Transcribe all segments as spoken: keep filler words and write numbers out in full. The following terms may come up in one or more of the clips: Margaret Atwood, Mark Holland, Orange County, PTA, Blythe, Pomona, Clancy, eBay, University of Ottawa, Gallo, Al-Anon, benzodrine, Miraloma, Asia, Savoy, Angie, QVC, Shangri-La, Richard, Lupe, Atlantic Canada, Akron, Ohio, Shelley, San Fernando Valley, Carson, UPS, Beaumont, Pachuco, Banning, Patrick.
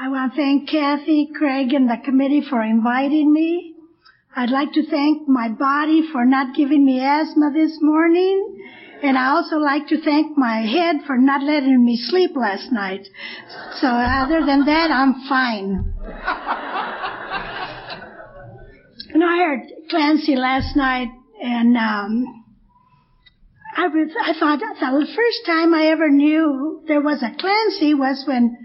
I want to thank Kathy, Craig, and the committee for inviting me. I'd like to thank my body for not giving me asthma this morning. And I also like to thank my head for not letting me sleep last night. So other than that, I'm fine. And I heard Clancy last night, and um, I, was, I thought the first time I ever knew there was a Clancy was when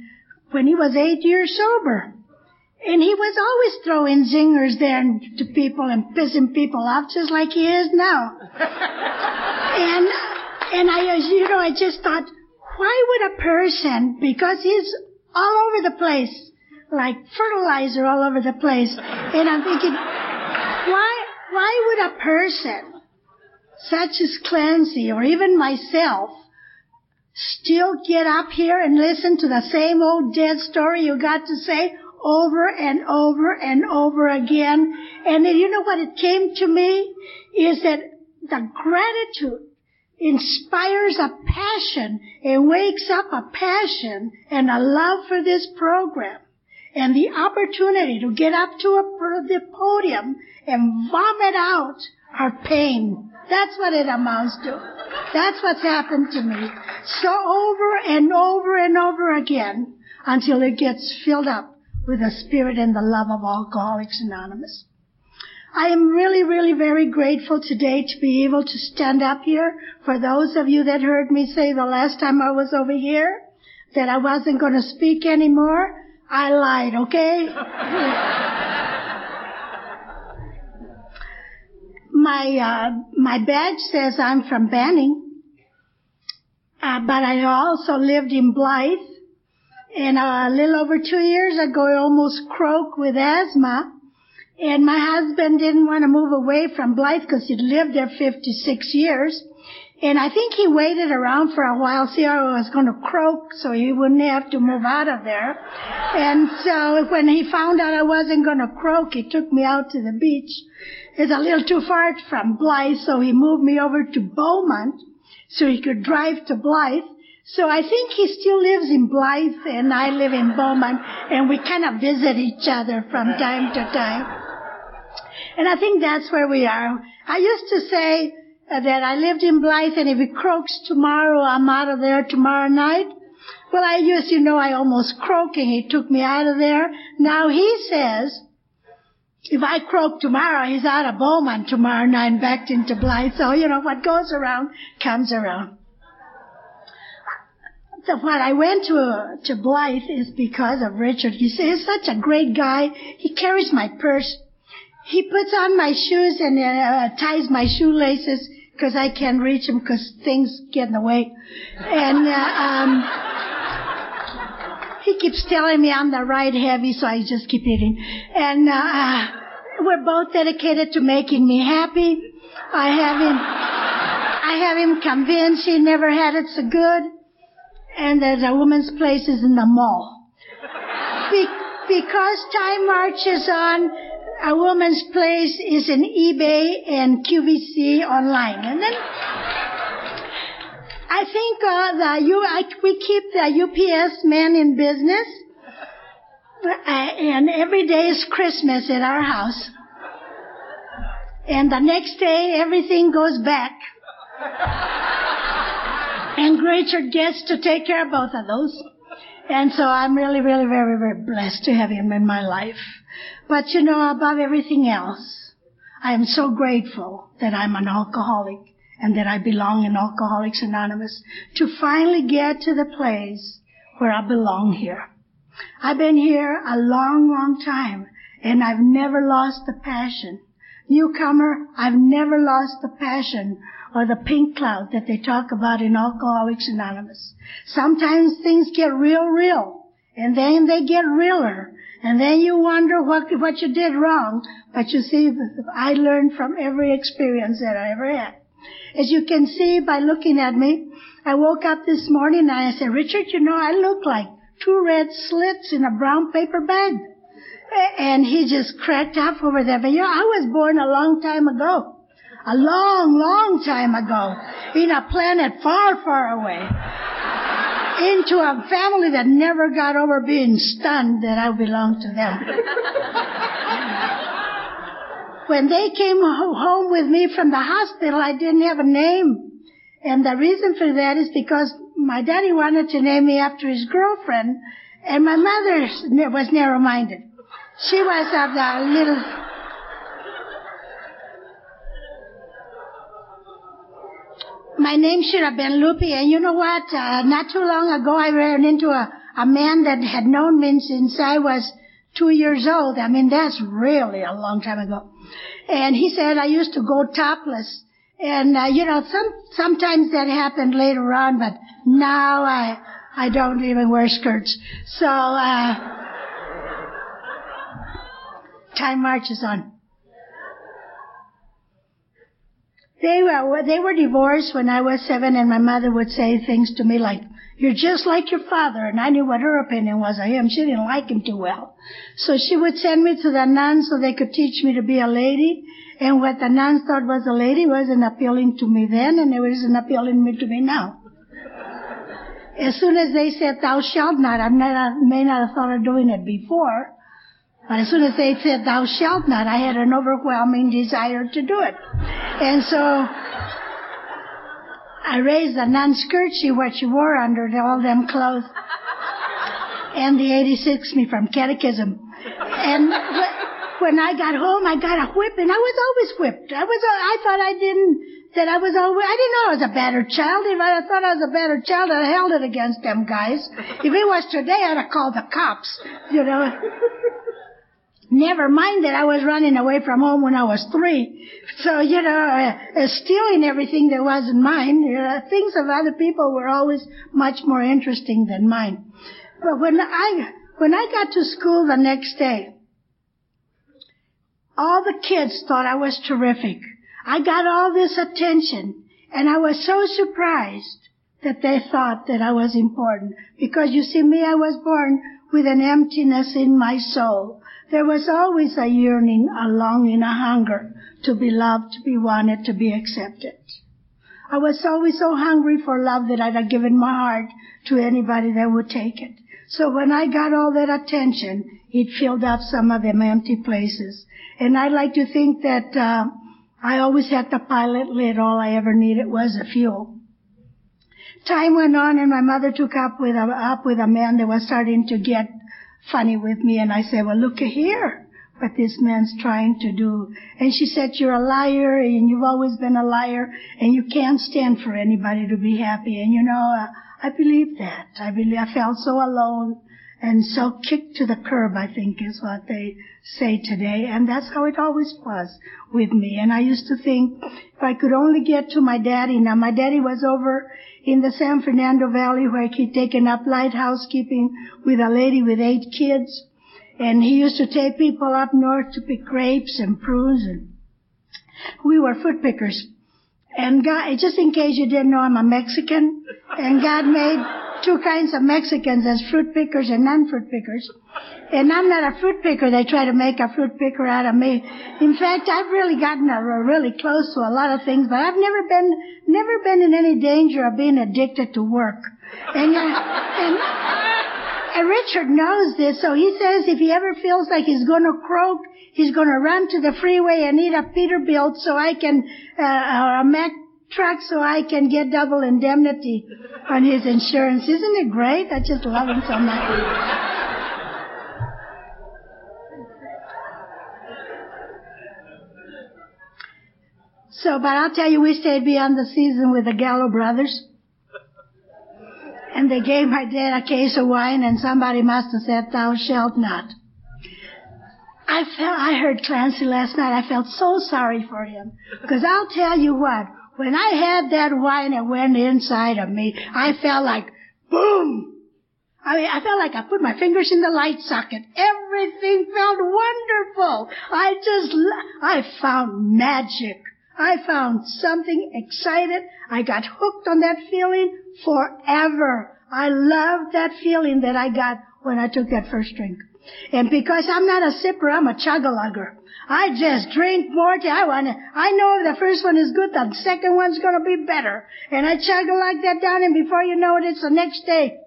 when he was eight years sober. And he was always throwing zingers there to people and pissing people off, just like he is now. and and I, you know, I just thought, why would a person, because he's all over the place, like fertilizer all over the place, and I'm thinking, why why would a person such as Clancy, or even myself, still get up here and listen to the same old dead story you got to say over and over and over again? And then, you know what it came to me? Is that the gratitude inspires a passion. It wakes up a passion and a love for this program. And the opportunity to get up to a, the podium and vomit out our pain. That's what it amounts to. That's what's happened to me. So over and over and over again until it gets filled up with the spirit and the love of Alcoholics Anonymous. I am really, really very grateful today to be able to stand up here. For those of you that heard me say the last time I was over here that I wasn't going to speak anymore, I lied, okay? My, uh, my badge says I'm from Banning, uh, but I also lived in Blythe, and uh, a little over two years ago, I almost croaked with asthma, and my husband didn't want to move away from Blythe because he'd lived there fifty-six years, and I think he waited around for a while, see how I was going to croak, so he wouldn't have to move out of there, and so when he found out I wasn't going to croak, he took me out to the beach. It's a little too far from Blythe, so he moved me over to Beaumont so he could drive to Blythe. So I think he still lives in Blythe, and I live in Beaumont, and we kind of visit each other from time to time. And I think that's where we are. I used to say that I lived in Blythe, and if it croaks tomorrow, I'm out of there tomorrow night. Well, I used to know I almost croaked, and he took me out of there. Now he says, if I croak tomorrow, he's out of Bowman tomorrow night, back into Blythe. So, you know, what goes around comes around. So when I went to uh, to Blythe is because of Richard. He's, he's such a great guy. He carries my purse. He puts on my shoes and uh, ties my shoelaces because I can't reach him because things get in the way. And... Uh, um He keeps telling me I'm the right heavy, so I just keep eating. And uh, we're both dedicated to making me happy. I have him, I have him convinced he never had it so good. And that a woman's place is in the mall. Be- because time marches on, a woman's place is in eBay and Q V C online. And then I think uh, the U, I, we keep the U P S man in business, uh, and every day is Christmas at our house. And the next day, everything goes back. And Richard gets to take care of both of those. And so I'm really, really, very, very blessed to have him in my life. But, you know, above everything else, I am so grateful that I'm an alcoholic, and that I belong in Alcoholics Anonymous, to finally get to the place where I belong here. I've been here a long, long time, and I've never lost the passion. Newcomer, I've never lost the passion or the pink cloud that they talk about in Alcoholics Anonymous. Sometimes things get real, real, and then they get realer, And then you wonder what, what you did wrong. But you see, I learned from every experience that I ever had. As you can see by looking at me, I woke up this morning and I said, Richard, you know, I look like two red slits in a brown paper bag. And he just cracked up over there. But you know, I was born a long time ago. A long, long time ago. In a planet far, far away. Into a family that never got over being stunned that I belonged to them. When they came home with me from the hospital, I didn't have a name. And the reason for that is because my daddy wanted to name me after his girlfriend, and my mother was narrow-minded. She was of the little... My name should have been Lupe, and you know what? Uh, not too long ago, I ran into a, a man that had known me since I was two years old. I mean, that's really a long time ago. And he said, I used to go topless. And, uh, you know, some sometimes that happened later on, but now I I don't even wear skirts. So, uh time marches on. They were, they were divorced when I was seven, and my mother would say things to me like, you're just like your father. And I knew what her opinion was of him. She didn't like him too well. So she would send me to the nuns so they could teach me to be a lady. And what the nuns thought was a lady wasn't appealing to me then, and it isn't appealing me to me now. As soon as they said, thou shalt not, I may not have thought of doing it before, but as soon as they said, thou shalt not, I had an overwhelming desire to do it. And so I raised the nun skirt, she what she wore under all them clothes, and the eighty-six me from catechism. And when I got home, I got a whip, and I was always whipped. I was, I thought I didn't, that I was always, I didn't know I was a battered child. If I thought I was a battered child, I held it against them guys. If it was today, I'd have called the cops, you know. Never mind that I was running away from home when I was three. So, you know, uh, uh, stealing everything that wasn't mine. You know, things of other people were always much more interesting than mine. But when I, when I got to school the next day, all the kids thought I was terrific. I got all this attention, and I was so surprised that they thought that I was important. Because you see, me, I was born with an emptiness in my soul. There was always a yearning, a longing, a hunger to be loved, to be wanted, to be accepted. I was always so hungry for love that I'd have given my heart to anybody that would take it. So when I got all that attention, it filled up some of them empty places. And I like to think that uh, I always had the pilot lid. All I ever needed was the fuel. Time went on, and my mother took up with a, up with a man that was starting to get funny with me, and I said, well, look here what this man's trying to do. And she said, you're a liar, and you've always been a liar, and you can't stand for anybody to be happy. And, you know, uh, I believe that. I believe I felt so alone and so kicked to the curb, I think is what they say today. And that's how it always was with me. And I used to think if I could only get to my daddy. Now, my daddy was over in the San Fernando Valley, where he'd taken up light housekeeping with a lady with eight kids. And he used to take people up north to pick grapes and prunes. And we were fruit pickers. And God, just in case you didn't know, I'm a Mexican. And God made two kinds of Mexicans as fruit pickers and non-fruit pickers. And I'm not a fruit picker. They try to make a fruit picker out of me. In fact, I've really gotten a, really close to a lot of things, but I've never been, never been in any danger of being addicted to work. And, uh, and, and Richard knows this, so he says if he ever feels like he's going to croak, he's going to run to the freeway and eat a Peterbilt so I can, uh, or a Mac truck so I can get double indemnity on his insurance. Isn't it great? I just love him so much. So, but I'll tell you, we stayed beyond the season with the Gallo brothers. And they gave my dad a case of wine, and somebody must have said, thou shalt not. I felt, I heard Clancy last night. I felt so sorry for him. Because I'll tell you what, when I had that wine, it went inside of me. I felt like, boom! I mean, I felt like I put my fingers in the light socket. Everything felt wonderful. I just, I found magic. I found something excited. I got hooked on that feeling forever. I loved that feeling that I got when I took that first drink. And because I'm not a sipper, I'm a chug-a-lugger. I just drink more. I want to, I know if the first one is good, the second one's going to be better. And I chug-a-lug that down, and before you know it, it's the next day.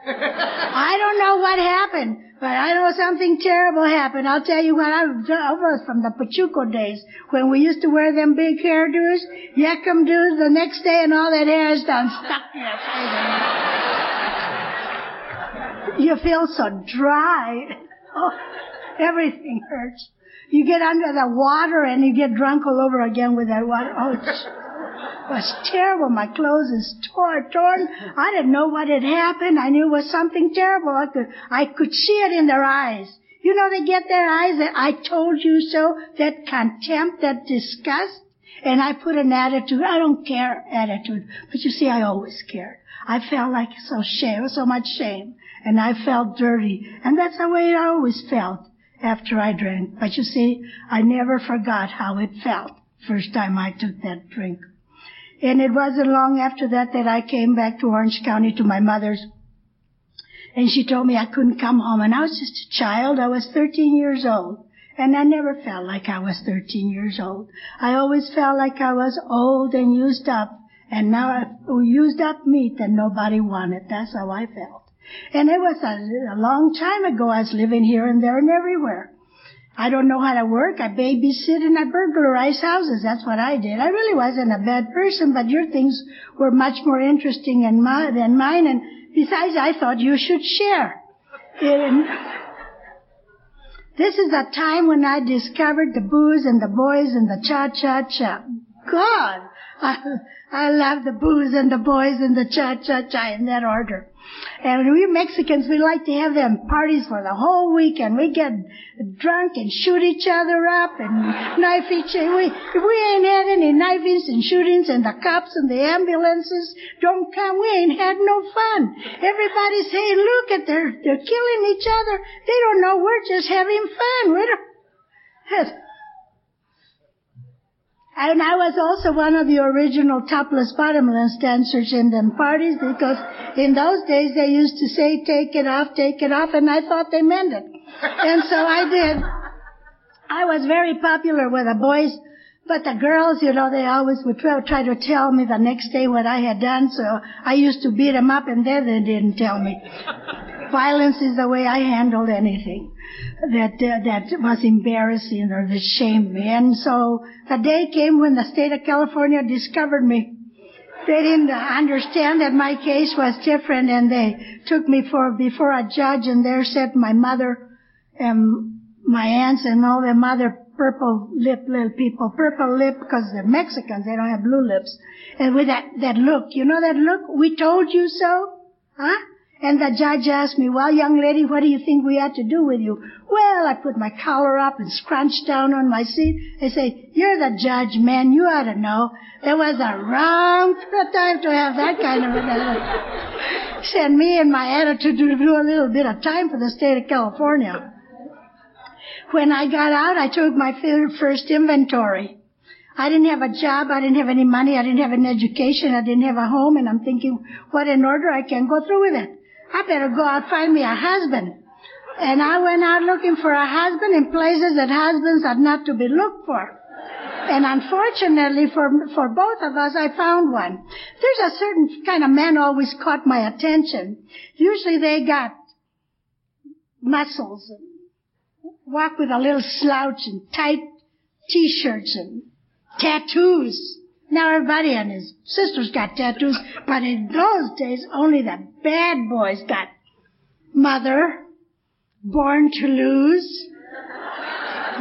I don't know what happened, but I know something terrible happened. I'll tell you what, I was from the Pachuco days when we used to wear them big hairdos, yakam doos the next day, and all that hair is done stuck to your face. You feel so dry. Oh, everything hurts. You get under the water and you get drunk all over again with that water. Oh, it was terrible. My clothes is tore, torn. I didn't know what had happened. I knew it was something terrible. I could, I could see it in their eyes. You know, they get their eyes that I told you so, that contempt, that disgust. And I put an attitude, I don't care attitude. But you see, I always cared. I felt like so shame, so much shame. And I felt dirty. And that's the way I always felt after I drank. But you see, I never forgot how it felt first time I took that drink. And it wasn't long after that that I came back to Orange County to my mother's. And she told me I couldn't come home. And I was just a child. I was thirteen years old. And I never felt like I was thirteen years old. I always felt like I was old and used up. And now I used up meat that nobody wanted. That's how I felt. And it was a, a long time ago. I was living here and there and everywhere. I don't know how to work. I babysit and I burglarize houses. That's what I did. I really wasn't a bad person, but your things were much more interesting than, my, than mine. And besides, I thought you should share. And this is a time when I discovered the booze and the boys and the cha-cha-cha. God, I, I love the booze and the boys and the cha-cha-cha in that order. And we Mexicans, we like to have them parties for the whole weekend. We get drunk and shoot each other up and knife each other. We, we ain't had any knifings and shootings, and the cops and the ambulances don't come. We ain't had no fun. Everybody's saying, look, at they're, they're killing each other. They don't know. We're just having fun. We don't... And I was also one of the original topless bottomless dancers in them parties, because in those days they used to say, take it off, take it off, and I thought they meant it. And so I did. I was very popular with the boys, but the girls, you know, they always would try to tell me the next day what I had done, so I used to beat them up, and then they didn't tell me. Violence is the way I handled anything that uh, that was embarrassing or that shamed me. And so the day came when the state of California discovered me. They didn't understand that my case was different, and they took me for before a judge, and there sat my mother and my aunts and all their mother purple lip little people, purple lip because they're Mexicans, they don't have blue lips. And with that, that look, you know that look, we told you so, huh? And the judge asked me, well, young lady, what do you think we ought to do with you? Well, I put my collar up and scrunched down on my seat. I say, you're the judge, man. You ought to know. It was the wrong time to have that kind of a... Send me and my attitude to do a little bit of time for the state of California. When I got out, I took my first inventory. I didn't have a job, I didn't have any money, I didn't have an education, I didn't have a home, and I'm thinking, what in order, I can't go through with it. I better go out, find me a husband. And I went out looking for a husband in places that husbands are not to be looked for. And unfortunately for, for both of us, I found one. There's a certain kind of man always caught my attention. Usually they got muscles, and walk with a little slouch and tight t-shirts and tattoos. Now everybody and his sisters got tattoos, but in those days only the bad boys got mother, born to lose.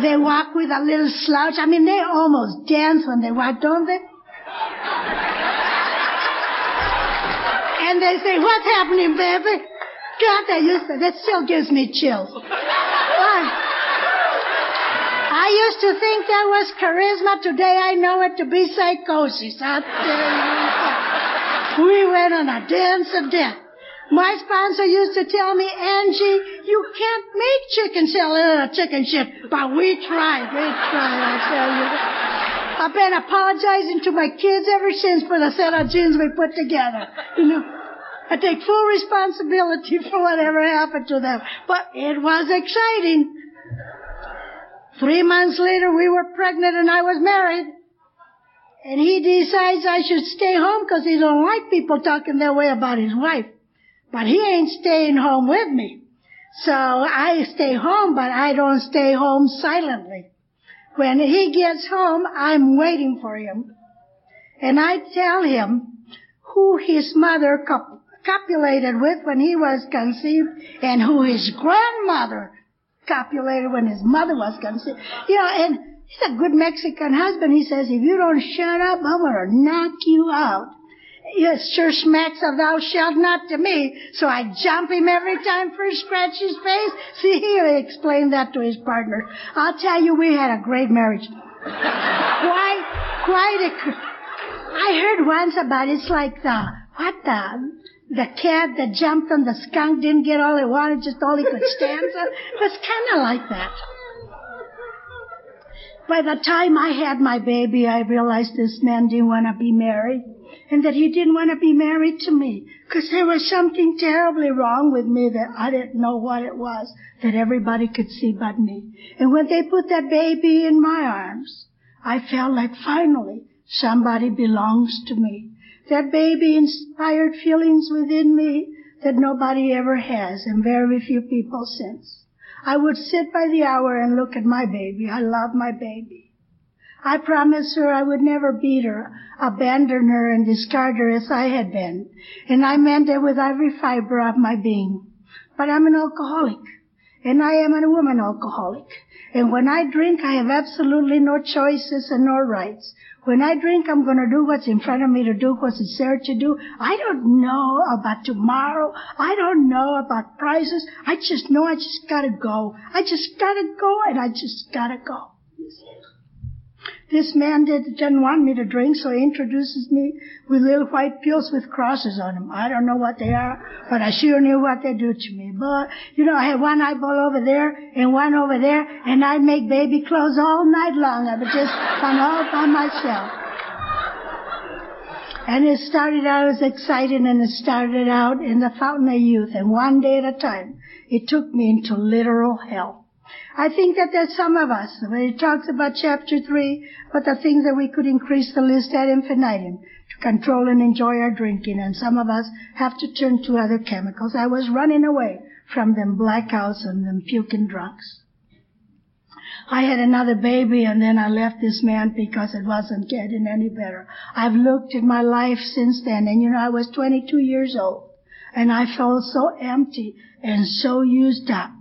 They walk with a little slouch. I mean, they almost dance when they walk, don't they? And they say, what's happening, baby? God, that used to, that still gives me chills. Why? I used to think that was charisma. Today I know it to be psychosis. I tell you. We went on a dance of death. My sponsor used to tell me, Angie, you can't make chicken salad or chicken shit, but we tried, we tried, I tell you. I've been apologizing to my kids ever since for the set of jeans we put together, you know. I take full responsibility for whatever happened to them, but it was exciting. Three months later, we were pregnant and I was married. And he decides I should stay home because he don't like people talking that way about his wife. But he ain't staying home with me. So I stay home, but I don't stay home silently. When he gets home, I'm waiting for him. And I tell him who his mother cop- copulated with when he was conceived and who his grandmother copulated when his mother was conceived. You know, and he's a good Mexican husband. He says, if you don't shut up, I'm going to knock you out. Yes, sure smacks of thou shalt not to me. So I jump him every time, first scratch his face. See, he explained that to his partner. I'll tell you, we had a great marriage. Quite, quite a... I heard once about it's like the, what the, the cat that jumped on the skunk didn't get all he wanted, just all he could stand. So it was kind of like that. By the time I had my baby, I realized this man didn't want to be married. And that he didn't want to be married to me. Because there was something terribly wrong with me that I didn't know what it was, that everybody could see but me. And when they put that baby in my arms, I felt like finally somebody belongs to me. That baby inspired feelings within me that nobody ever has and very few people since. I would sit by the hour and look at my baby. I love my baby. I promised her I would never beat her, abandon her, and discard her as I had been. And I meant it with every fiber of my being. But I'm an alcoholic, and I am a woman alcoholic. And when I drink, I have absolutely no choices and no rights. When I drink, I'm going to do what's in front of me to do, what's it's there to do. I don't know about tomorrow. I don't know about prices. I just know I just got to go. I just got to go, and I just got to go. This man didn't want me to drink, so he introduces me with little white pills with crosses on them. I don't know what they are, but I sure knew what they do to me. But, you know, I had one eyeball over there and one over there, and I'd make baby clothes all night long. I was just on all by myself. And it started out as exciting, and it started out in the fountain of youth, and one day at a time, it took me into literal hell. I think that there's some of us, when it talks about chapter three, about the things that we could increase the list ad infinitum to control and enjoy our drinking, and some of us have to turn to other chemicals. I was running away from them blackouts and them puking drugs. I had another baby, and then I left this man because it wasn't getting any better. I've looked at my life since then, and you know, I was twenty-two years old, and I felt so empty and so used up.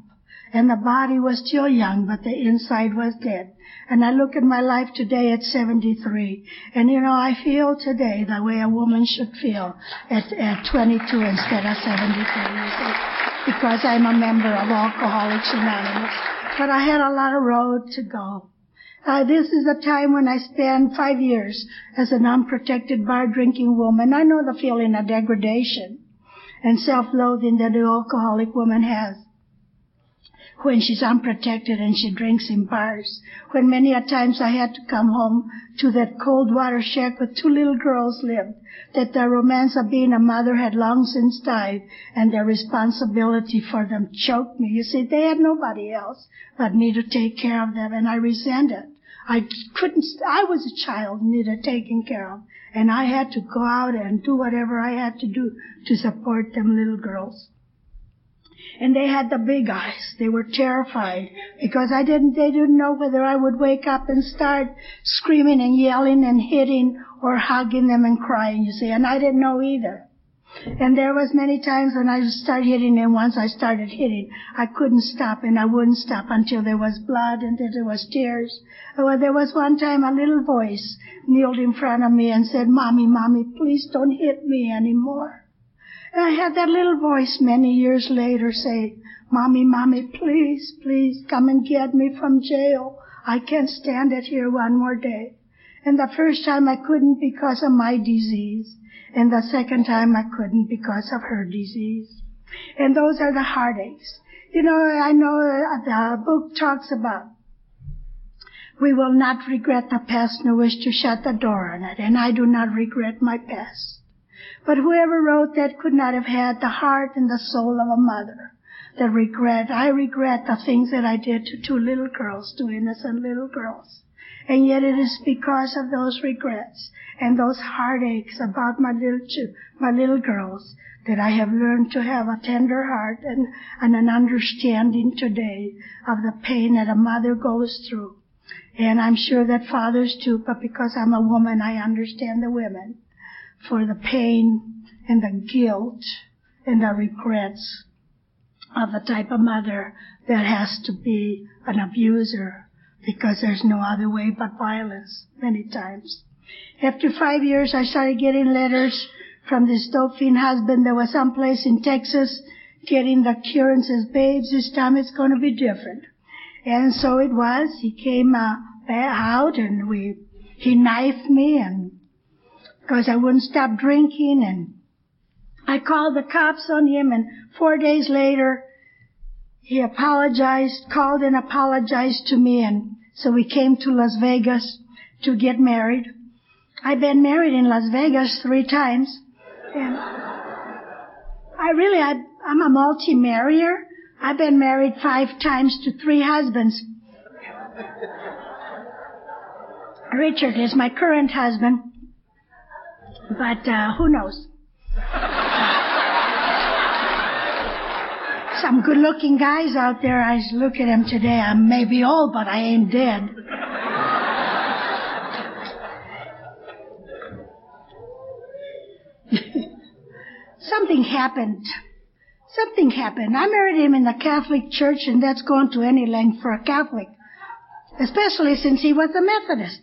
And the body was still young, but the inside was dead. And I look at my life today at seventy-three. And, you know, I feel today the way a woman should feel at, at twenty-two instead of seventy-three years old, because I'm a member of Alcoholics Anonymous. But I had a lot of road to go. Uh, this is a time when I spent five years as an unprotected bar-drinking woman. I know the feeling of degradation and self-loathing that an alcoholic woman has when she's unprotected and she drinks in bars, when many a times I had to come home to that cold water shack where two little girls lived, that the romance of being a mother had long since died, and their responsibility for them choked me. You see, they had nobody else but me to take care of them, and I resented. I couldn't, I was a child needed taking care of, and I had to go out and do whatever I had to do to support them little girls. And they had the big eyes. They were terrified because I didn't, they didn't know whether I would wake up and start screaming and yelling and hitting or hugging them and crying, you see. And I didn't know either. And there was many times when I started hitting, and once I started hitting, I couldn't stop, and I wouldn't stop until there was blood and then there was tears. Well, there was one time a little voice kneeled in front of me and said, Mommy, Mommy, please don't hit me anymore. And I had that little voice many years later say, Mommy, Mommy, please, please come and get me from jail. I can't stand it here one more day. And the first time I couldn't because of my disease. And the second time I couldn't because of her disease. And those are the heartaches. You know, I know the book talks about we will not regret the past nor wish to shut the door on it. And I do not regret my past. But whoever wrote that could not have had the heart and the soul of a mother. The regret, I regret the things that I did to two little girls, two innocent little girls. And yet it is because of those regrets and those heartaches about my little two, my little girls that I have learned to have a tender heart and, and an understanding today of the pain that a mother goes through. And I'm sure that fathers too, but because I'm a woman, I understand the women for the pain and the guilt and the regrets of the type of mother that has to be an abuser because there's no other way but violence many times. After five years, I started getting letters from this dope fiend husband that was someplace in Texas getting the cure and says, babes, this time it's going to be different. And so it was. He came uh, out and we he knifed me and because I wouldn't stop drinking and I called the cops on him, and four days later, he apologized, called and apologized to me, and so we came to Las Vegas to get married. I've been married in Las Vegas three times, and I really, I, I'm a multi-marrier. I've been married five times to three husbands. Richard is my current husband, but uh, who knows? Some good-looking guys out there, I look at them today, I may be old, but I ain't dead. Something happened. Something happened. I married him in the Catholic Church, and that's going to any length for a Catholic, especially since he was a Methodist.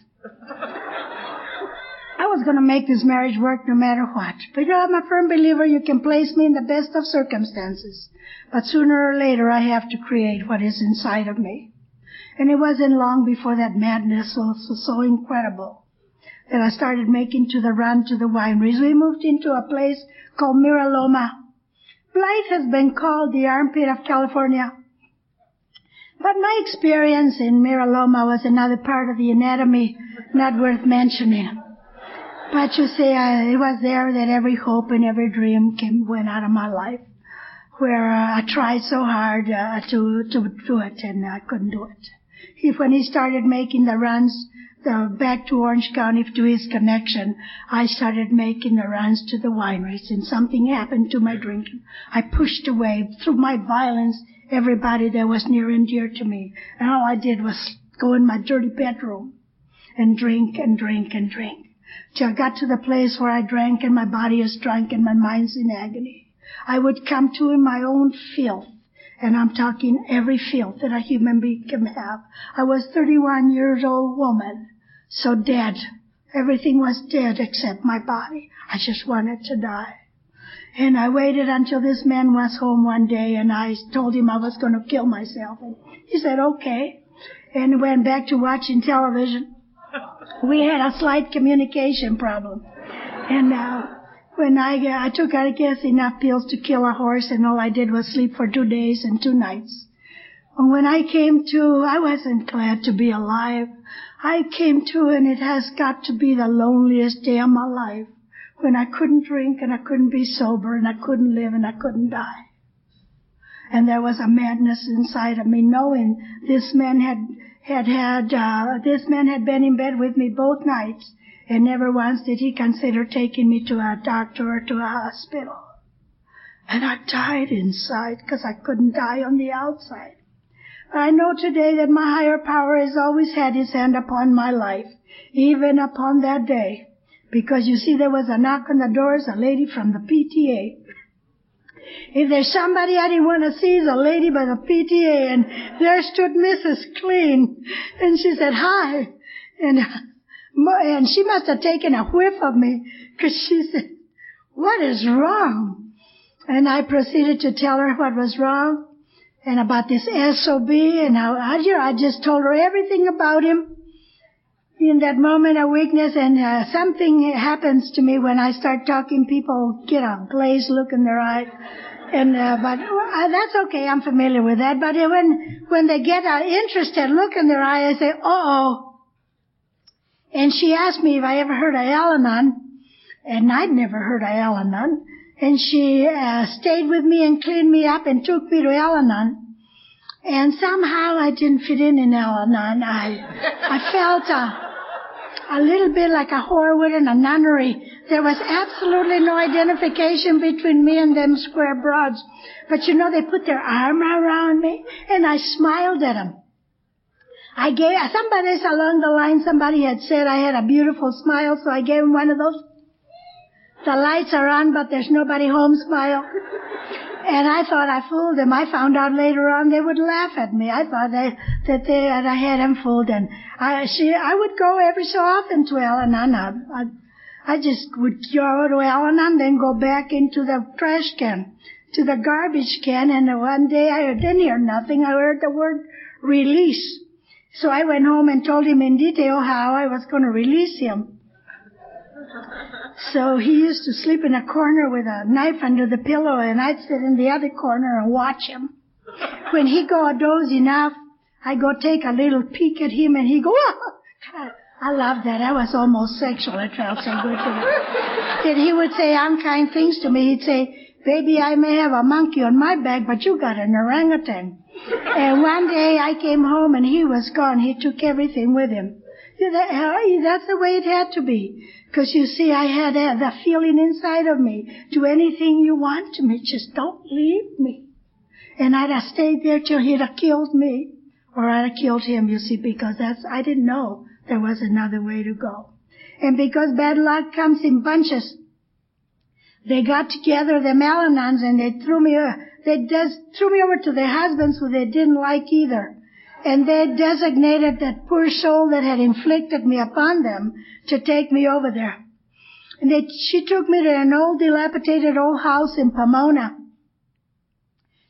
I was going to make this marriage work no matter what. But you know, I'm a firm believer you can place me in the best of circumstances. But sooner or later, I have to create what is inside of me. And it wasn't long before that madness was so incredible that I started making to the run to the wineries. We moved into a place called Miraloma. Blythe has been called the armpit of California. But my experience in Miraloma was another part of the anatomy not worth mentioning. But you see, I, it was there that every hope and every dream came went out of my life, where uh, I tried so hard uh, to to do it, and I couldn't do it. He, when he started making the runs the, back to Orange County to his connection, I started making the runs to the wineries, and something happened to my drinking. I pushed away, through my violence, everybody that was near and dear to me, and all I did was go in my dirty bedroom and drink and drink and drink. Till I got to the place where I drank and my body is drunk and my mind's in agony. I would come to in my own filth, and I'm talking every filth that a human being can have. I was thirty-one years old woman, so dead. Everything was dead except my body. I just wanted to die. And I waited until this man was home one day, and I told him I was going to kill myself. And he said, okay, and went back to watching television. We had a slight communication problem. And uh, when I, I took, I guess, enough pills to kill a horse, and all I did was sleep for two days and two nights. And when I came to, I wasn't glad to be alive. I came to, and it has got to be the loneliest day of my life, when I couldn't drink, and I couldn't be sober, and I couldn't live, and I couldn't die. And there was a madness inside of me, knowing this man had... had had, uh, this man had been in bed with me both nights, and never once did he consider taking me to a doctor or to a hospital. And I died inside because I couldn't die on the outside. But I know today that my higher power has always had his hand upon my life, even upon that day. Because you see, there was a knock on the doors, a lady from the P T A. If there's somebody I didn't want to see, is a lady by the P T A, and there stood Missus Clean, and she said, hi, and and she must have taken a whiff of me, because she said, what is wrong? And I proceeded to tell her what was wrong, and about this S O B, and how I, I just told her everything about him. in that moment of weakness, and uh, something happens to me when I start talking. People get a glazed look in their eyes. And, uh, but uh, that's okay. I'm familiar with that. But when, when they get an interested look in their eye, I say, uh-oh. And she asked me if I ever heard of Al-Anon. And I'd never heard of Al-Anon. And she uh, stayed with me and cleaned me up and took me to Al-Anon. And somehow I didn't fit in in Al-Anon. I, I felt a, a little bit like a whore within a nunnery. There was absolutely no identification between me and them square broads. But, you know, they put their arm around me, and I smiled at them. I gave, somebody along the line, somebody had said I had a beautiful smile, so I gave them one of those, the lights are on, but there's nobody home smile. And I thought I fooled them. I found out later on they would laugh at me. I thought they, that they, that I had them fooled. And I, she, I would go every so often to Al-Anon. I, I, I just would go to Al-Anon, then go back into the trash can, to the garbage can, and one day I didn't hear nothing. I heard the word release. So I went home and told him in detail how I was going to release him. So he used to sleep in a corner with a knife under the pillow, and I'd sit in the other corner and watch him. When he go dozing off, I go take a little peek at him, and he go, oh, God. I loved that. I was almost sexual. It felt so good to me. Then he would say unkind things to me. He'd say, baby, I may have a monkey on my back, but you got an orangutan. And one day I came home and he was gone. He took everything with him. That's the way it had to be. Because, you see, I had the feeling inside of me, do anything you want to me, just don't leave me. And I'd have stayed there till he'd have killed me. Or I'd have killed him, you see, because that's, I didn't know there was another way to go. And because bad luck comes in bunches, they got together, them Al-Anons, and they threw me, they just threw me over to their husbands who they didn't like either. And they designated that poor soul that had inflicted me upon them to take me over there. And they, she took me to an old dilapidated old house in Pomona.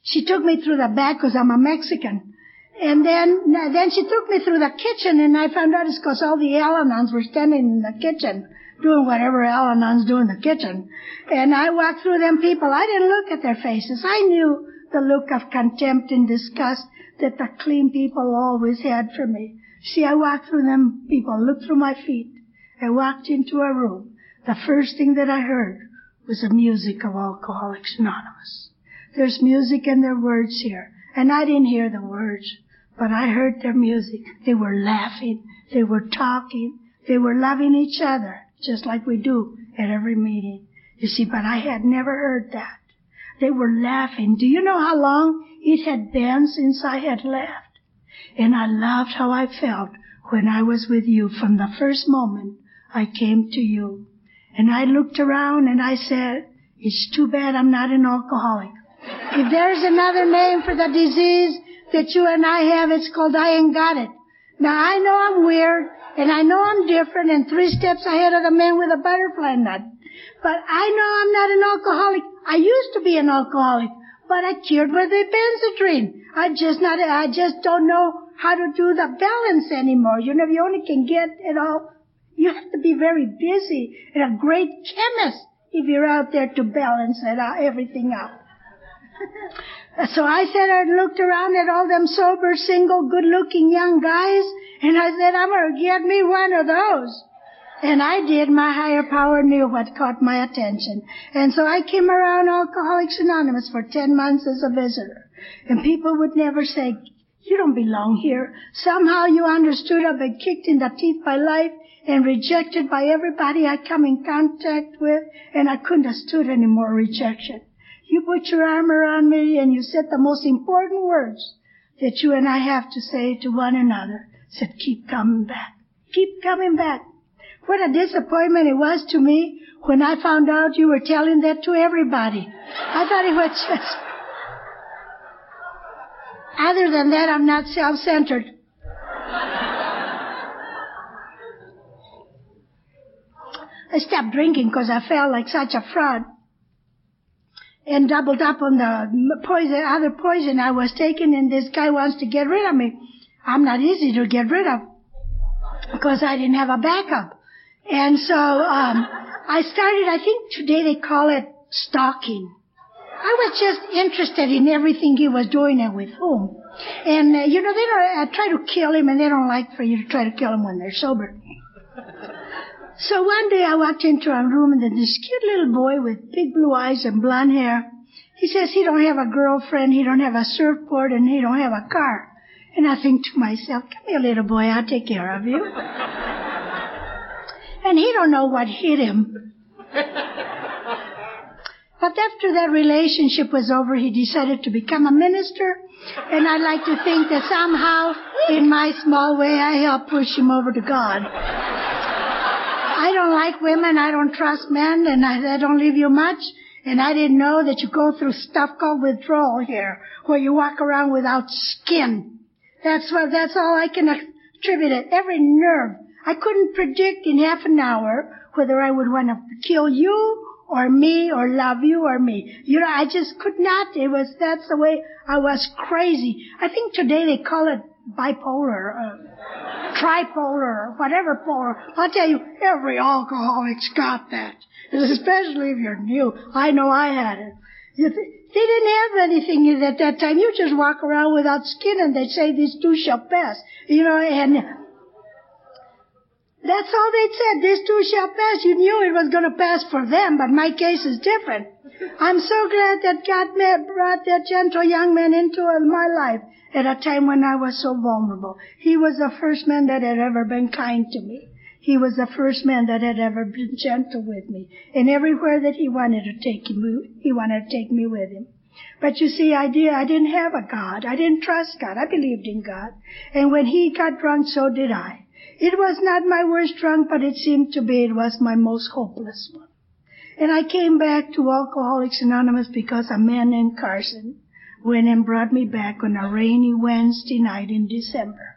She took me through the back because I'm a Mexican. And then, then she took me through the kitchen, and I found out it's because all the Al-Anons were standing in the kitchen, doing whatever Al-Anons do in the kitchen. And I walked through them people. I didn't look at their faces. I knew the look of contempt and disgust that the clean people always had for me. See, I walked through them people, looked through my feet. I walked into a room. The first thing that I heard was the music of Alcoholics Anonymous. There's music and there are words here. And I didn't hear the words, but I heard their music. They were laughing. They were talking. They were loving each other, just like we do at every meeting. You see, but I had never heard that. They were laughing. Do you know how long it had been since I had left? And I loved how I felt when I was with you from the first moment I came to you. And I looked around and I said, it's too bad I'm not an alcoholic. If there's another name for the disease that you and I have, it's called I ain't got it. Now, I know I'm weird, and I know I'm different, and three steps ahead of the man with a butterfly nut. But I know I'm not an alcoholic. I used to be an alcoholic, but I cured with the benzodrine. I just not, I just don't know how to do the balance anymore. You know, you only can get it all. You have to be very busy and a great chemist if you're out there to balance it out, everything out. So I said, I looked around at all them sober, single, good-looking young guys, and I said, I'm going to get me one of those. And I did. My higher power knew what caught my attention. And so I came around Alcoholics Anonymous for ten months as a visitor. And people would never say, you don't belong here. Somehow you understood I've been kicked in the teeth by life and rejected by everybody I come in contact with, and I couldn't have stood any more rejection. You put your arm around me and you said the most important words that you and I have to say to one another. Said, keep coming back. Keep coming back. What a disappointment it was to me when I found out you were telling that to everybody. I thought it was just... Other than that, I'm not self-centered. I stopped drinking because I felt like such a fraud. And doubled up on the poison, other poison I was taking, and this guy wants to get rid of me. I'm not easy to get rid of. because I didn't have a backup. And so um I started, I think today they call it stalking. I was just interested in everything he was doing and with whom. And, uh, you know, they don't uh, try to kill him, and they don't like for you to try to kill him when they're sober. So one day I walked into a room, and this cute little boy with big blue eyes and blonde hair, he says he don't have a girlfriend, he don't have a surfboard, and he don't have a car. And I think to myself, come here, little boy, I'll take care of you. And he don't know what hit him. But after that relationship was over, he decided to become a minister. And I'd like to think that somehow, in my small way, I helped push him over to God. I don't like women, I don't trust men, and I, I don't leave you much. And I didn't know that you go through stuff called withdrawal here, where you walk around without skin. That's what, that's all I can attribute it. Every nerve. I couldn't predict in half an hour whether I would want to kill you, or me, or love you, or me. You know, I just could not. It was, that's the way I was crazy. I think today they call it bipolar, uh, tripolar, whatever polar. I'll tell you, every alcoholic's got that. Especially if you're new. I know I had it. They didn't have anything at that time. You just walk around without skin and they say these two shall pass. You know, and that's all they said. These two shall pass. You knew it was going to pass for them, but my case is different. I'm so glad that God brought that gentle young man into my life at a time when I was so vulnerable. He was the first man that had ever been kind to me. He was the first man that had ever been gentle with me. And everywhere that he wanted to take me, he wanted to take me with him. But you see, I, did, I didn't have a God. I didn't trust God. I believed in God. And when he got drunk, so did I. It was not my worst drunk, but it seemed to be it was my most hopeless one. And I came back to Alcoholics Anonymous because a man named Carson went and brought me back on a rainy Wednesday night in December.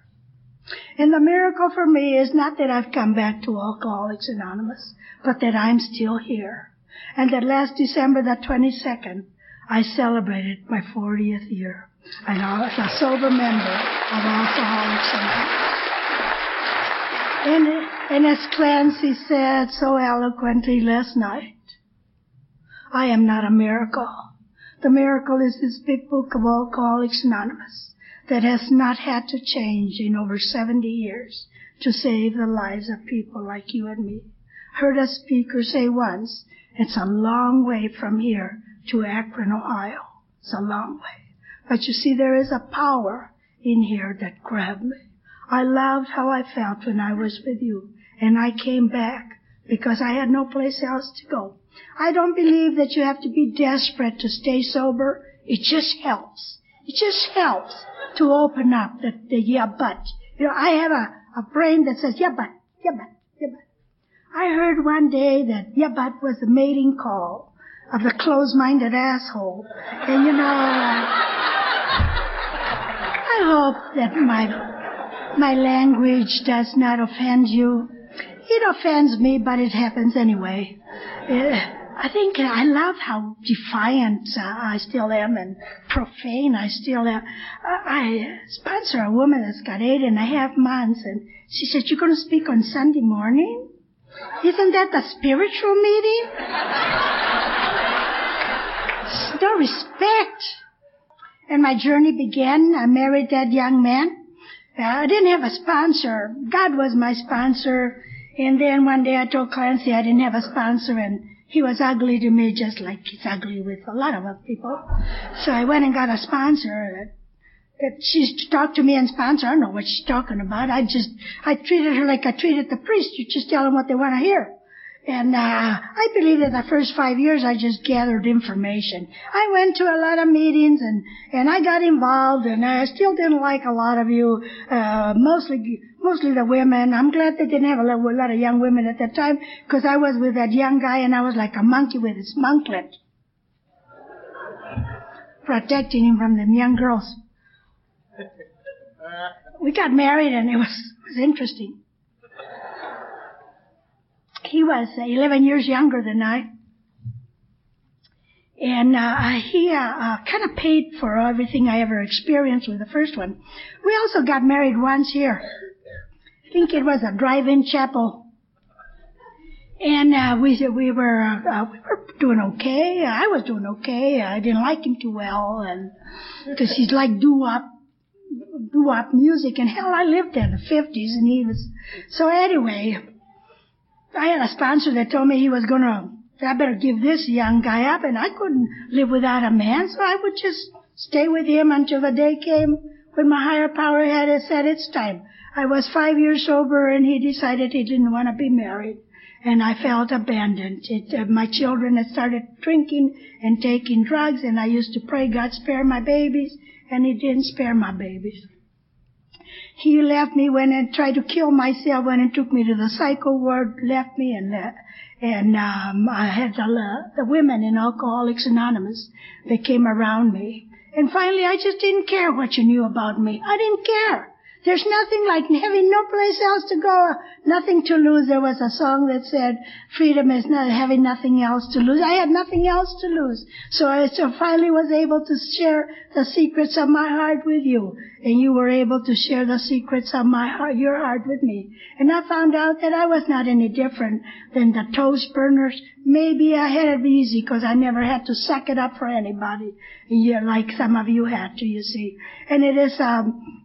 And the miracle for me is not that I've come back to Alcoholics Anonymous, but that I'm still here. And that last December the twenty-second, I celebrated my fortieth year. And I was a sober member of Alcoholics Anonymous. And, and as Clancy said so eloquently last night, I am not a miracle. The miracle is this big book of Alcoholics Anonymous that has not had to change in over seventy years to save the lives of people like you and me. Heard a speaker say once, it's a long way from here to Akron, Ohio. It's a long way. But you see, there is a power in here that grabbed me. I loved how I felt when I was with you, and I came back because I had no place else to go. I don't believe that you have to be desperate to stay sober. It just helps. It just helps to open up the, the yeah, but. You know, I have a, a brain that says, yeah, but, yeah, but, yeah, but. I heard one day that yeah, but was the mating call of the closed-minded asshole. And, you know, uh, I hope that my... My language does not offend you. It offends me, but it happens anyway. Uh, I think I love how defiant uh, I still am and profane I still am. Uh, I sponsor a woman that's got eight and a half months, and she said, you're going to speak on Sunday morning? Isn't that the spiritual meeting? No respect. And my journey began. I married that young man. I didn't have a sponsor. God was my sponsor. And then one day I told Clancy I didn't have a sponsor, and he was ugly to me, just like he's ugly with a lot of other people. So I went and got a sponsor. That she talked to me and sponsor. I don't know what she's talking about. I just, I treated her like I treated the priest. You just tell them what they want to hear. And uh, I believe that the first five years I just gathered information. I went to a lot of meetings, and, and I got involved, and I still didn't like a lot of you, uh, mostly mostly the women. I'm glad they didn't have a lot, a lot of young women at that time, because I was with that young guy, and I was like a monkey with his monklet, protecting him from them young girls. We got married, and it was, it was interesting. He was eleven years younger than I, and uh, he uh, uh, kind of paid for everything I ever experienced with the first one. We also got married once here. think it was a drive-in chapel. And uh, we we were uh, we were doing okay. I was doing okay. I didn't like him too well, and because he's like doo-wop, doo-wop music. And hell, I lived in the fifties, and he was so anyway. I had a sponsor that told me he was gonna. I better give this young guy up, and I couldn't live without a man, so I would just stay with him until the day came when my higher power had said it's time. I was five years sober, and he decided he didn't want to be married. And I felt abandoned. It, uh, my children had started drinking and taking drugs, and I used to pray, God, spare my babies, and he didn't spare my babies. He left me, went and tried to kill myself, went and took me to the psycho ward, left me, and uh, and um, I had the, the women in Alcoholics Anonymous that came around me. And finally, I just didn't care what you knew about me. I didn't care. There's nothing like having no place else to go, nothing to lose. There was a song that said, freedom is not having nothing else to lose. I had nothing else to lose. So I so finally was able to share the secrets of my heart with you. And you were able to share the secrets of my heart, your heart with me. And I found out that I was not any different than the toast burners. Maybe I had it easy because I never had to suck it up for anybody, yeah, like some of you had to, you see. And it is... um.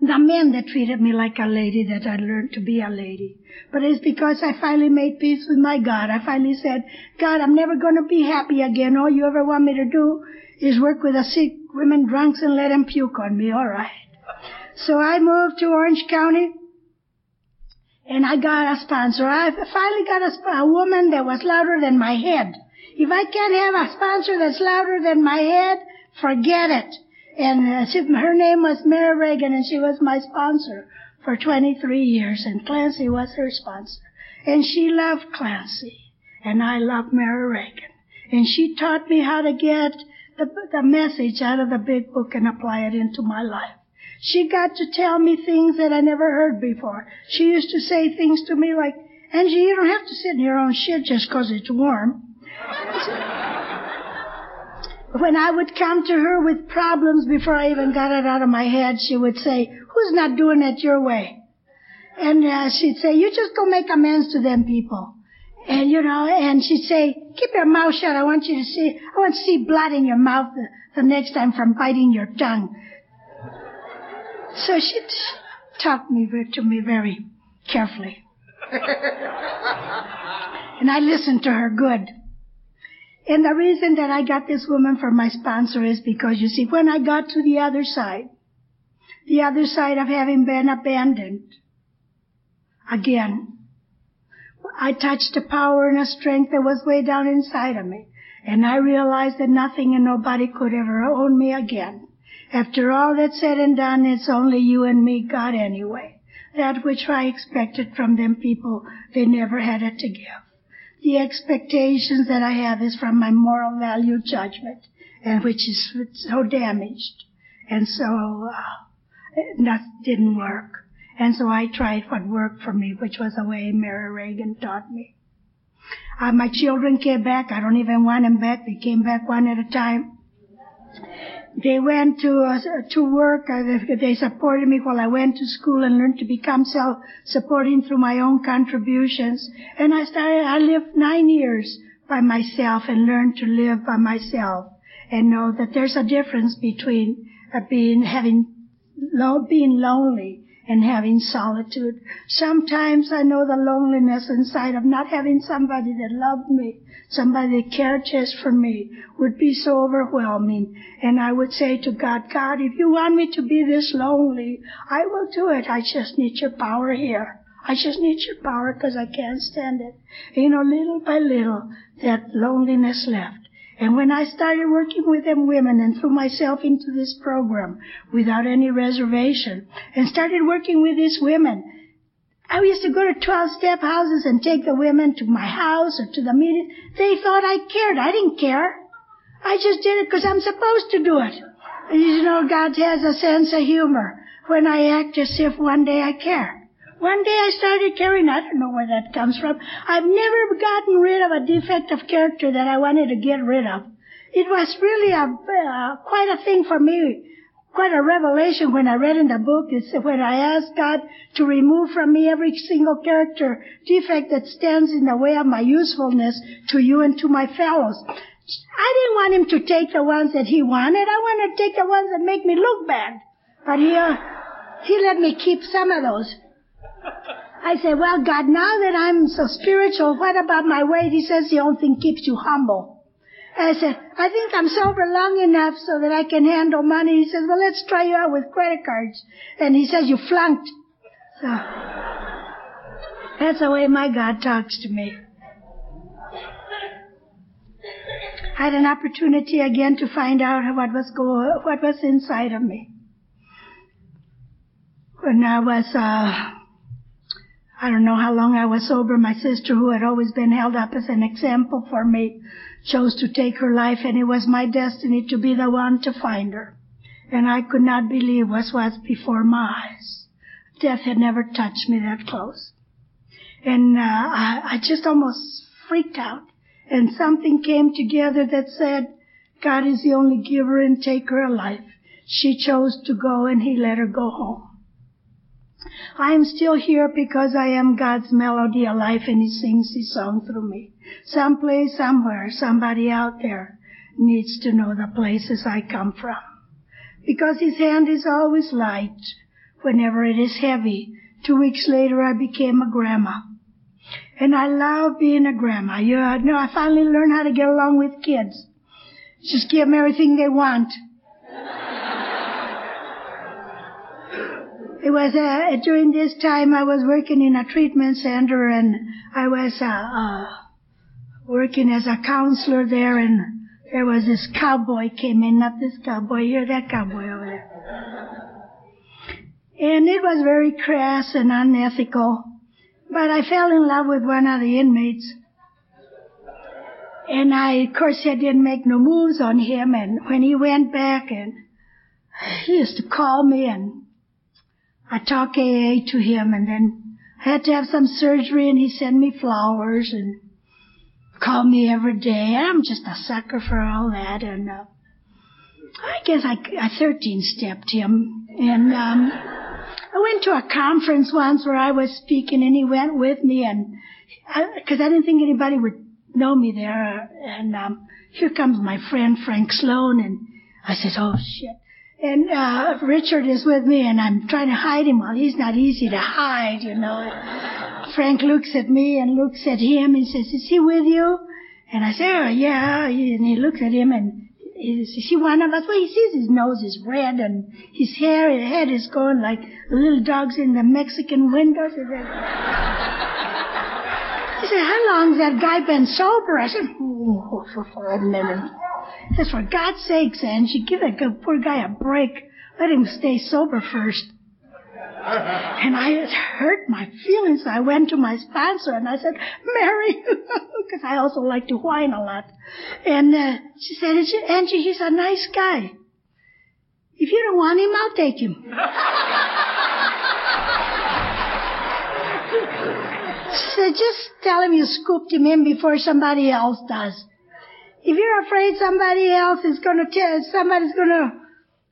The men that treated me like a lady, that I learned to be a lady. But it's because I finally made peace with my God. I finally said, God, I'm never going to be happy again. All you ever want me to do is work with the sick women drunks and let them puke on me. All right. So I moved to Orange County, and I got a sponsor. I finally got a, sp- a woman that was louder than my head. If I can't have a sponsor that's louder than my head, forget it. And she, her name was Mary Reagan, and she was my sponsor for twenty-three years, and Clancy was her sponsor. And she loved Clancy, and I loved Mary Reagan. And she taught me how to get the, the message out of the big book and apply it into my life. She got to tell me things that I never heard before. She used to say things to me like, Angie, you don't have to sit in your own shit just 'cause it's warm. When I would come to her with problems before I even got it out of my head, she would say, who's not doing it your way? And uh, she'd say, you just go make amends to them people. And, you know, and she'd say, keep your mouth shut. I want you to see, I want to see blood in your mouth the, the next time from biting your tongue. So she talked me to me very carefully. And I listened to her good. And the reason that I got this woman for my sponsor is because, you see, when I got to the other side, the other side of having been abandoned, again, I touched a power and a strength that was way down inside of me. And I realized that nothing and nobody could ever own me again. After all that's said and done, it's only you and me, God, anyway. That which I expected from them people, they never had it to give. The expectations that I have is from my moral value judgment, and which is so damaged. And so uh, that didn't work. And so I tried what worked for me, which was the way Mary Reagan taught me. Uh, my children came back. I don't even want them back. They came back one at a time. They went to uh, to work. Uh, they supported me while I went to school and learned to become self-supporting through my own contributions. And I started. I lived nine years by myself and learned to live by myself and know that there's a difference between uh, being having lo- being lonely and having solitude. Sometimes I know the loneliness inside of not having somebody that loved me, somebody that cared just for me, would be so overwhelming. And I would say to God, God, if you want me to be this lonely, I will do it. I just need your power here. I just need your power because I can't stand it. You know, little by little, that loneliness left. And when I started working with them women and threw myself into this program without any reservation and started working with these women, I used to go to twelve-step houses and take the women to my house or to the meeting. They thought I cared. I didn't care. I just did it because I'm supposed to do it. And you know, God has a sense of humor when I act as if one day I care. One day I started caring. I don't know where that comes from. I've never gotten rid of a defect of character that I wanted to get rid of. It was really a, uh, quite a thing for me. quite a revelation when I read in the book is when I asked God to remove from me every single character defect that stands in the way of my usefulness to you and to my fellows. I didn't want him to take the ones that he wanted. I wanted to take the ones that make me look bad. But he, uh, he let me keep some of those. I said, well, God, now that I'm so spiritual, what about my weight? He says the only thing keeps you humble. And I said, I think I'm sober long enough so that I can handle money. He says, well, let's try you out with credit cards. And he says, you flunked. So that's the way my God talks to me. I had an opportunity again to find out what was go, what was inside of me. When I was... Uh, I don't know how long I was sober. My sister, who had always been held up as an example for me, chose to take her life, and it was my destiny to be the one to find her. And I could not believe what was before my eyes. Death had never touched me that close. And uh, I, I just almost freaked out. And something came together that said, God is the only giver and taker of life. She chose to go, and he let her go home. I am still here because I am God's melody alive, and he sings his song through me. Someplace, somewhere, somebody out there needs to know the places I come from. Because his hand is always light whenever it is heavy. Two weeks later, I became a grandma. And I love being a grandma. You know, I finally learned how to get along with kids. Just give them everything they want. It was uh, during this time I was working in a treatment center, and I was uh, uh, working as a counselor there, and there was this cowboy came in, not this cowboy here, that cowboy over there. And it was very crass and unethical, but I fell in love with one of the inmates. And I, of course, I didn't make no moves on him, and when he went back, and he used to call me, and I talked A A to him, and then I had to have some surgery, and he sent me flowers and called me every day. I'm just a sucker for all that, and uh, I guess I, I thirteen-stepped him. And um, I went to a conference once where I was speaking, and he went with me, and because I, I didn't think anybody would know me there. And um, here comes my friend Frank Sloan, and I said, oh, shit. And uh, Richard is with me, and I'm trying to hide him. Well, he's not easy to hide, you know. Frank looks at me and looks at him and says, is he with you? And I say, oh, yeah. And he looks at him, and he says, is he one of us? Well, he sees his nose is red, and his hair, his head is going like little dogs in the Mexican windows. He said, how long's that guy been sober? I said, oh, for five minutes. He says, for God's sakes, Angie, give that good, poor guy a break. Let him stay sober first. And I, it hurt my feelings. I went to my sponsor, and I said, Mary, because I also like to whine a lot. And uh, she said, Angie, he's a nice guy. If you don't want him, I'll take him. She said, just tell him you scooped him in before somebody else does. If you're afraid somebody else is going to tell, somebody's going to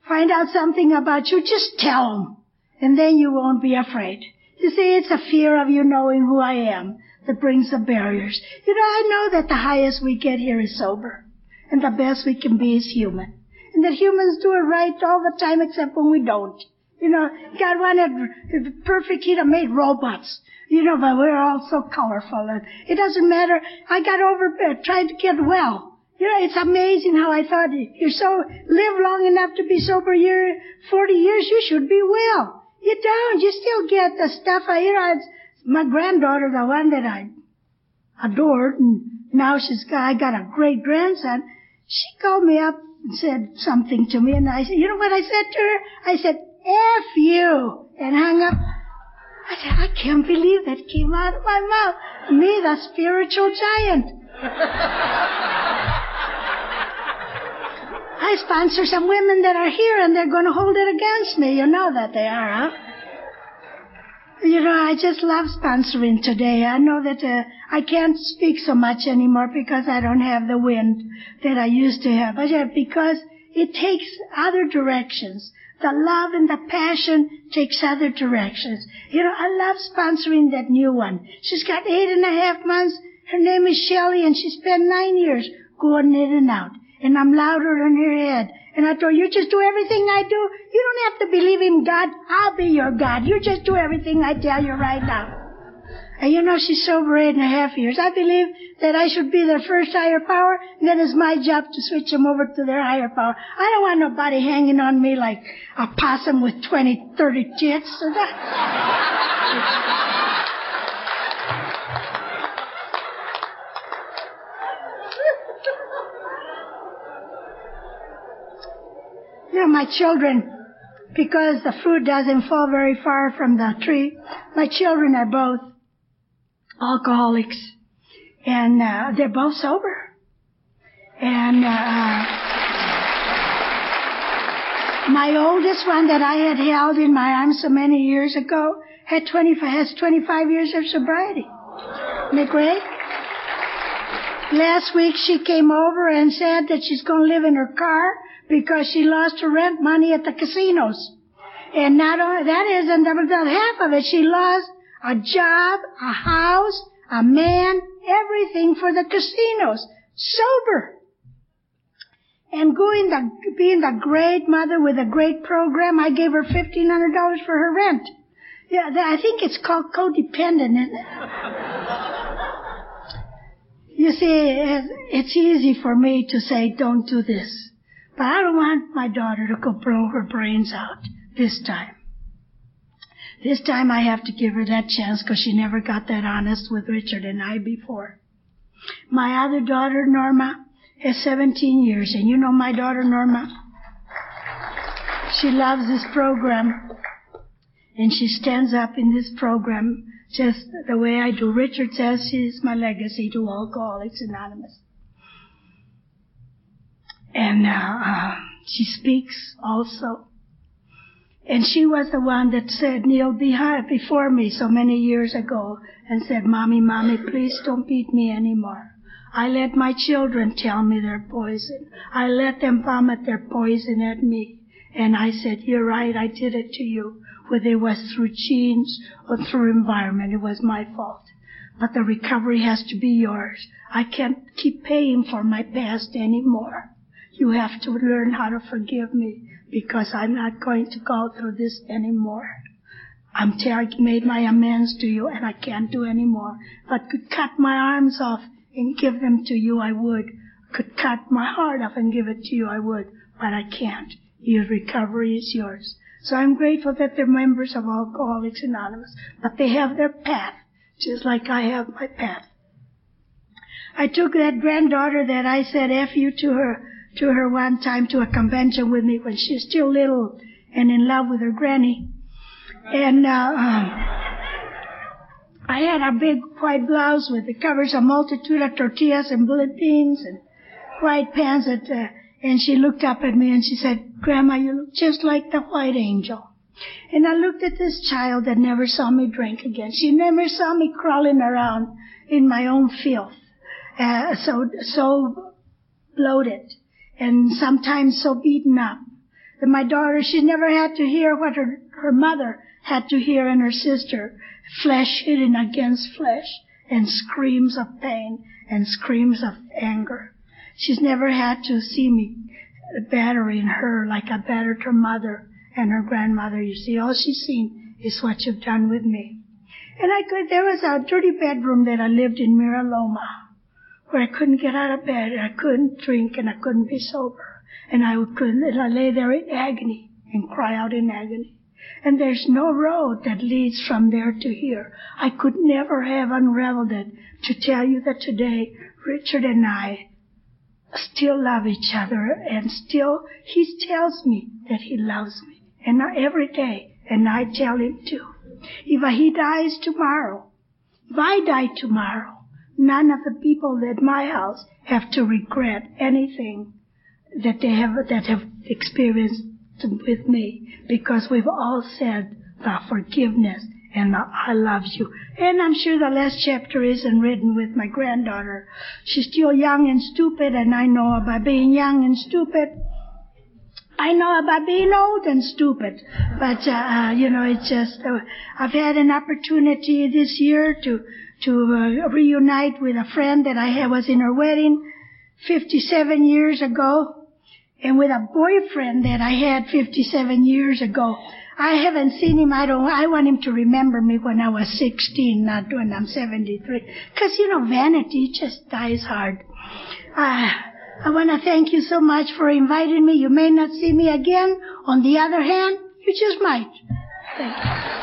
find out something about you, just tell them, and then you won't be afraid. You see, it's a fear of you knowing who I am that brings the barriers. You know, I know that the highest we get here is sober, and the best we can be is human, and that humans do it right all the time except when we don't. You know, God wanted perfect, he'd have made robots. You know, but we're all so colorful, and it doesn't matter. I got over uh, trying to get well. You know, it's amazing how I thought you so live long enough to be sober year, forty years, you should be well. You don't. You still get the stuff. I, you know, my granddaughter, the one that I adored, and now she's got, I got a great grandson. She called me up and said something to me, and I said, you know what I said to her? I said, F you, and hung up. I said, I can't believe that came out of my mouth. Me, the spiritual giant. I sponsor some women that are here, and they're going to hold it against me. You know that they are, huh? You know, I just love sponsoring today. I know that uh, I can't speak so much anymore because I don't have the wind that I used to have. But yeah, because it takes other directions. The love and the passion takes other directions. You know, I love sponsoring that new one. She's got eight and a half months. Her name is Shelley, and she spent nine years going in and out. And I'm louder in her head. And I told her, you just do everything I do. You don't have to believe in God. I'll be your God. You just do everything I tell you right now. And you know, she's sober eight and a half years. I believe that I should be their first higher power, and then it's my job to switch them over to their higher power. I don't want nobody hanging on me like a possum with twenty, thirty tits. You know, my children, because the fruit doesn't fall very far from the tree, my children are both alcoholics, and uh, they're both sober. And uh, my oldest one that I had held in my arms so many years ago had twenty-five, has twenty-five years of sobriety. Isn't that great? Last week she came over and said that she's going to live in her car because she lost her rent money at the casinos. And not only that isn't half of it, she lost a job, a house, a man, everything for the casinos. Sober. And going the, being the great mother with a great program, I gave her fifteen hundred dollars for her rent. Yeah, I think it's called codependent, isn't it? You see, it's easy for me to say, don't do this. But I don't want my daughter to go blow her brains out this time. This time I have to give her that chance because she never got that honest with Richard and I before. My other daughter, Norma, is seventeen years. And you know my daughter, Norma? She loves this program. And she stands up in this program just the way I do. Richard says she's my legacy to Alcoholics Anonymous. And uh, uh, she speaks also. And she was the one that said, kneel before me so many years ago and said, Mommy, Mommy, please don't beat me anymore. I let my children tell me their poison. I let them vomit their poison at me. And I said, you're right, I did it to you, whether it was through genes or through environment. It was my fault. But the recovery has to be yours. I can't keep paying for my past anymore. You have to learn how to forgive me because I'm not going to go through this anymore. I'm ter- I made my amends to you and I can't do any more. If I could cut my arms off and give them to you, I would. Could cut my heart off and give it to you, I would. But I can't. Your recovery is yours. So I'm grateful that they're members of Alcoholics Anonymous, but they have their path, just like I have my path. I took that granddaughter that I said F you to her, to her one time to a convention with me when she's still little and in love with her granny. And uh, um, I had a big white blouse with it covers a multitude of tortillas and bullet beans and white pants. That, uh, and she looked up at me and she said, Grandma, you look just like the white angel. And I looked at this child that never saw me drink again. She never saw me crawling around in my own filth, uh, so so bloated. And sometimes so beaten up. That my daughter, she never had to hear what her, her mother had to hear and her sister. Flesh hitting against flesh and screams of pain and screams of anger. She's never had to see me battering her like I battered her mother and her grandmother. You see, all she's seen is what you've done with me. And I could, there was a dirty bedroom that I lived in Miraloma, where I couldn't get out of bed, and I couldn't drink, and I couldn't be sober. And I couldn't, and I lay there in agony and cry out in agony. And there's no road that leads from there to here. I could never have unraveled it to tell you that today Richard and I still love each other, and still he tells me that he loves me, and I, every day, and I tell him too. If he dies tomorrow, if I die tomorrow, none of the people at my house have to regret anything that they have that have experienced with me, because we've all said the forgiveness and the I love you. And I'm sure the last chapter isn't written with my granddaughter. She's still young and stupid, and I know by being young and stupid, I know about being old and stupid, but, uh, you know, it's just, uh, I've had an opportunity this year to, to uh, reunite with a friend that I had, was in her wedding fifty-seven years ago, and with a boyfriend that I had fifty-seven years ago. I haven't seen him. I don't, I want him to remember me when I was sixteen, not when I'm seventy-three. Cause, you know, vanity just dies hard. Uh, I want to thank you so much for inviting me. You may not see me again. On the other hand, you just might. Thank you.